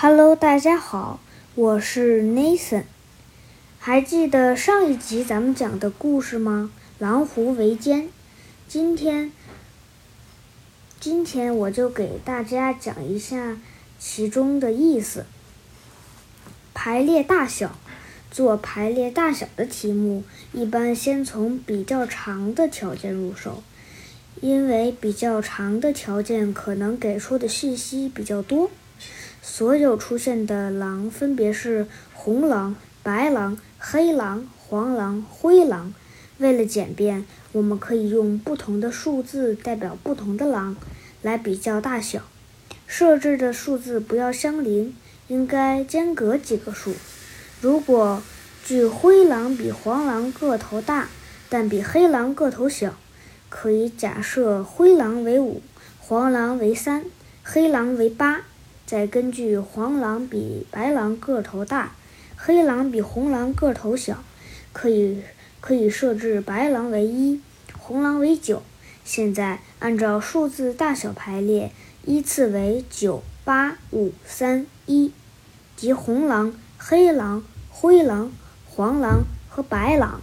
Hello， 大家好，我是 Nathan。还记得上一集咱们讲的故事吗？狼狐为奸。今天我就给大家讲一下其中的意思。排列大小，做排列大小的题目，一般先从比较长的条件入手，因为比较长的条件可能给出的信息比较多。所有出现的狼分别是红狼、白狼、黑狼、黄狼、灰狼。为了简便，我们可以用不同的数字代表不同的狼来比较大小。设置的数字不要相邻，应该间隔几个数。如果距灰狼比黄狼个头大，但比黑狼个头小，可以假设灰狼为5，黄狼为3，黑狼为8，再根据黄狼比白狼个头大，黑狼比红狼个头小，可以设置白狼为1，红狼为9。现在按照数字大小排列，依次为9、8、5、3、1，即红狼、黑狼、灰狼、黄狼和白狼。